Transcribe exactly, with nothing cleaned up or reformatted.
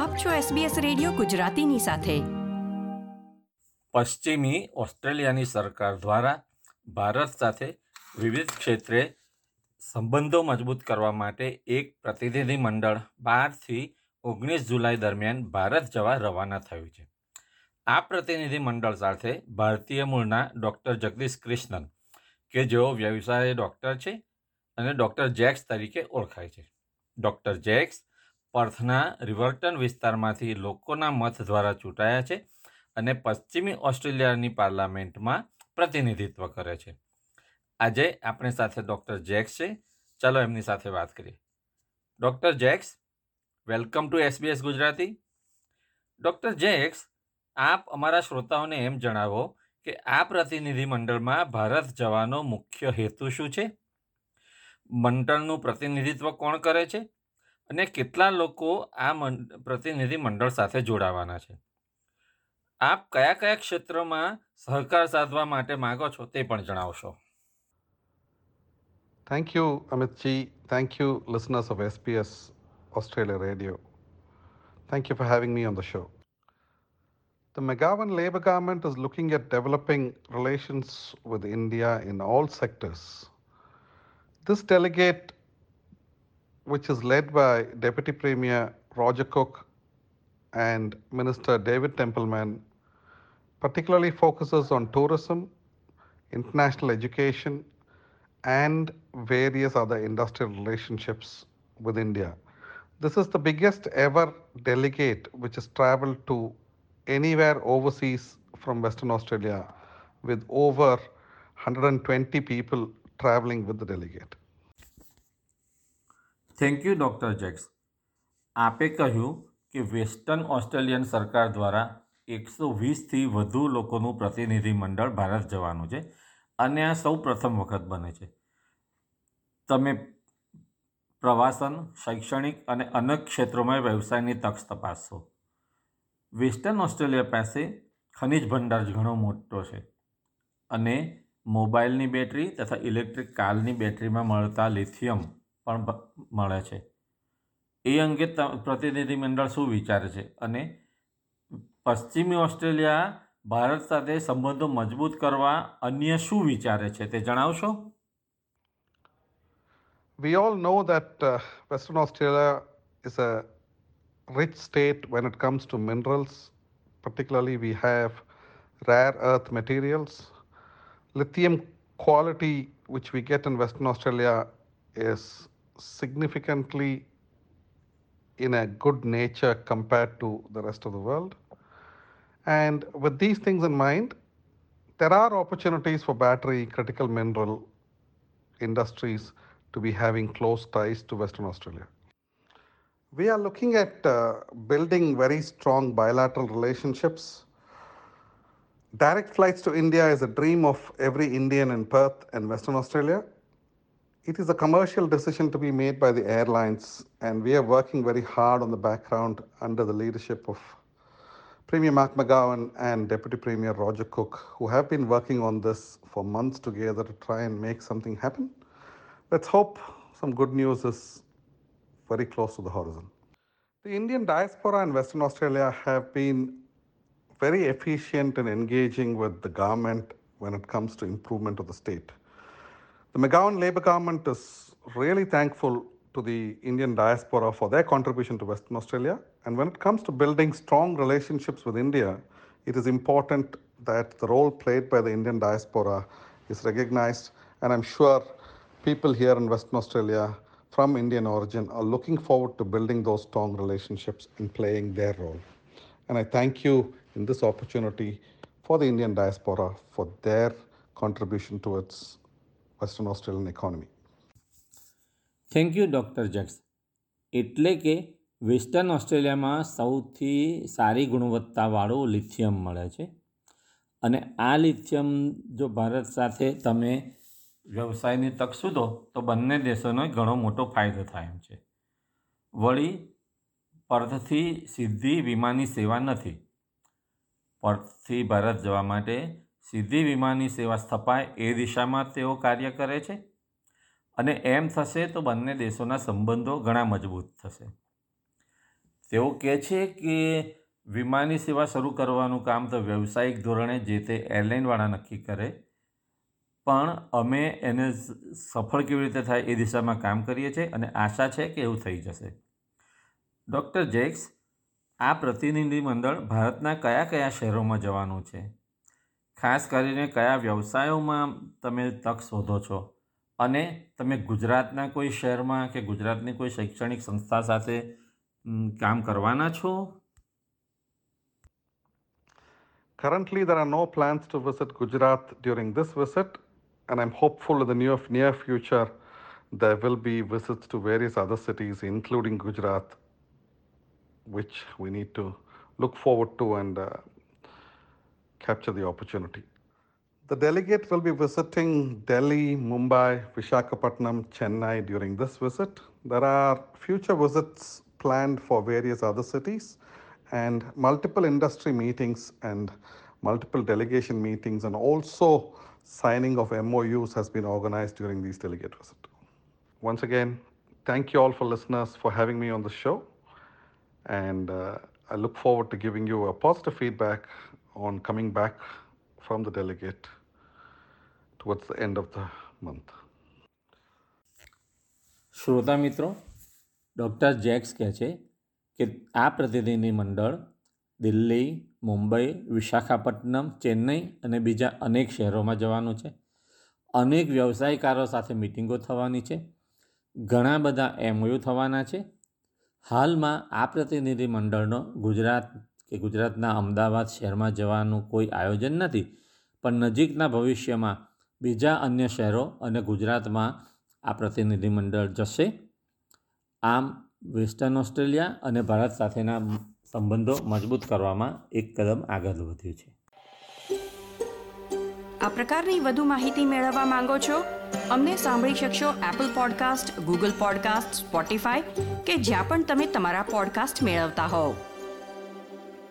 આપ છો S B S radio ગુજરાતીની સાથે. પશ્ચિમી ઓસ્ટ્રેલિયાની સરકાર દ્વારા ભારત સાથે વિવિધ ક્ષેત્રે સંબંધો મજબૂત કરવા માટે એક પ્રતિનિધિ મંડળ બારથી ઓગણીસ જુલાઈ દરમિયાન ભારત જવા રવાના થયું છે. આ પ્રતિનિધિ મંડળ સાથે ભારતીય મૂળના ડૉક્ટર જગદીશ કૃષ્ણન, કે જેઓ વ્યવસાયે ડૉક્ટર છે અને ડૉક્ટર જેક્સ તરીકે ઓળખાય છે. ડૉક્ટર જેક્સ પર્થના રિવર્ટન વિસ્તારમાંથી લોકોના મત દ્વારા ચૂંટાયા છે અને પશ્ચિમી ઓસ્ટ્રેલિયાની પાર્લામેન્ટમાં પ્રતિનિધિત્વ કરે છે. આજે આપણી સાથે ડૉક્ટર જેક્સ છે. ચાલો એમની સાથે વાત કરીએ. Doctor Jacks, welcome to S B S Gujarati. Doctor Jacks, આપ અમારા શ્રોતાઓને એમ જણાવો કે આ પ્રતિનિધિ મંડળમાં ભારત જવાનો મુખ્ય હેતુ શું છે? મંડળનું પ્રતિનિધિત્વ કોણ કરે છે અને કેટલા લોકો આ પ્રતિનિધિ મંડળ સાથે જોડાવાના છે? આપ કયા કયા ક્ષેત્રમાં સહકાર સાધવા માટે માગો છો તે પણ જણાવશો. Thank you Amitji. Thank you listeners of S B S Australia radio. Thank you for having me on the show. The McGowan Labor government is looking at developing relations with India in all sectors. This delegate, which is led by Deputy Premier Roger Cook and Minister David Templeman, particularly focuses on tourism, international education, and various other industrial relationships with India. This is the biggest ever delegate which has traveled to anywhere overseas from Western Australia, with over one hundred twenty people traveling with the delegate. Thank you doctor Jacks. આપે કહ્યું કે western Australian સરકાર દ્વારા એકસો વીસથી વધુ લોકોનું પ્રતિનિધિ મંડળ ભારત જવાનું છે અને આ સૌ પ્રથમ વખત બને છે. તમે પ્રવાસન, શૈક્ષણિક અને અન્ય ક્ષેત્રોમાં વ્યવસાયની તક તપાસશો. વેસ્ટર્ન ઓસ્ટ્રેલિયા પાસે ખનિજ ભંડાર ઘણો મોટો છે અને મોબાઈલની બેટરી તથા ઇલેક્ટ્રિક કારની બેટરીમાં મળતા લિથિયમ પણ મળે છે. એ અંગે પ્રતિનિધિ મંડળ શું વિચારે છે અને પશ્ચિમી ઓસ્ટ્રેલિયા ભારત સાથે સંબંધો મજબૂત કરવા અન્ય શું વિચારે છે તે જણાવશો. We all know that uh, Western Australia is a rich state when it comes to minerals. Particularly we have rare earth materials. Lithium quality which we get in Western Australia is significantly in a good nature compared to the rest of the world. And with these things in mind, there are opportunities for battery critical mineral industries to be having close ties to Western Australia. We are looking at uh, building very strong bilateral relationships. Direct flights to India is a dream of every Indian in Perth and Western Australia. It is a commercial decision to be made by the airlines, and we are working very hard on the background under the leadership of Premier Mark McGowan and Deputy Premier Roger Cook, who have been working on this for months together to try and make something happen. Let's hope some good news is very close to the horizon. The Indian diaspora in Western Australia have been very efficient in engaging with the government when it comes to improvement of the state. The McGowan Labor government is really thankful to the Indian diaspora for their contribution to Western Australia. And when it comes to building strong relationships with India, it is important that the role played by the Indian diaspora is recognized. And I'm sure people here in Western Australia from Indian origin are looking forward to building those strong relationships and playing their role. And I thank you in this opportunity for the Indian diaspora for their contribution towards Western Australian economy. Thank you, Doctor Jax. એટલે કે western ઓસ્ટ્રેલિયામાં સૌથી સારી ગુણવત્તાવાળું lithium મળે છે અને આ લિથિયમ જો ભારત સાથે તમે વ્યવસાયની તક શોધો તો બંને દેશોનો ઘણો મોટો ફાયદો થાય એમ છે. વળી પર્થથી સીધી વિમાની સેવા નથી. પર્થથી ભારત જવા માટે સીધી વિમાની સેવા સ્થપાય એ દિશામાં તેઓ કાર્ય કરે છે અને એમ થશે તો બંને દેશોના સંબંધો ઘણા મજબૂત થશે. તેઓ કહે છે કે વિમાની સેવા શરૂ કરવાનું કામ તો વ્યવસાયિક ધોરણે જે તે એરલાઇનવાળા નક્કી કરે, પણ અમે એને સફળ કેવી રીતે થાય એ દિશામાં કામ કરીએ છીએ અને આશા છે કે એવું થઈ જશે. ડૉક્ટર જેક્સ, આ પ્રતિનિધિમંડળ ભારતના કયા કયા શહેરોમાં જવાનું છે, ખાસ કરીને કયા વ્યવસાયોમાં તમે તક શોધો છો, અને તમે ગુજરાતના કોઈ શહેરમાં કે ગુજરાતની કોઈ શૈક્ષણિક સંસ્થા સાથે કામ કરવાના છો? Currently, there are no plans to visit Gujarat during this visit, and I'm hopeful in the near, near future there will be visits to various other cities, including Gujarat, which we need to look forward to and uh, capture the opportunity. The delegate will be visiting Delhi, Mumbai, Visakhapatnam, Chennai during this visit. There are future visits planned for various other cities, and multiple industry meetings and multiple delegation meetings, and also signing of M O Us has been organized during these delegate visits. Once again, thank you all for listeners for having me on the show, and uh, I look forward to giving you a positive feedback on coming back from the delegate towards the end of the month. શ્રોતા મિત્રો, doctor jacks કહે છે કે આ પ્રતિનિધિમંડળ દિલ્હી, મુંબઈ, વિશાખાપટ્ટનમ, ચેન્નઈ અને બીજા અનેક શહેરોમાં જવાનું છે. અનેક વ્યવસાયકારો સાથે મિટિંગો થવાની છે. ઘણા બધા એમઓયુ થવાના છે. હાલમાં આ પ્રતિનિધિમંડળનો ગુજરાત કે ગુજરાતના અમદાવાદ શહેરમાં જવાનું કોઈ આયોજન નથી, પણ નજીકના ભવિષ્યમાં બીજા અન્ય શહેરો અને ગુજરાતમાં આ પ્રતિનિધિમંડળ જશે. આમ વેસ્ટર્ન ઓસ્ટ્રેલિયા અને ભારત સાથેના સંબંધો મજબૂત કરવામાં એક કદમ આગળ વધ્યું છે. આ પ્રકારની વધુ માહિતી મેળવવા માંગો છો? અમને સાંભળી શકશો Apple podcast, Google podcast, Spotify કે જ્યાં પણ તમે તમારા પોડકાસ્ટ મેળવતા હોવ.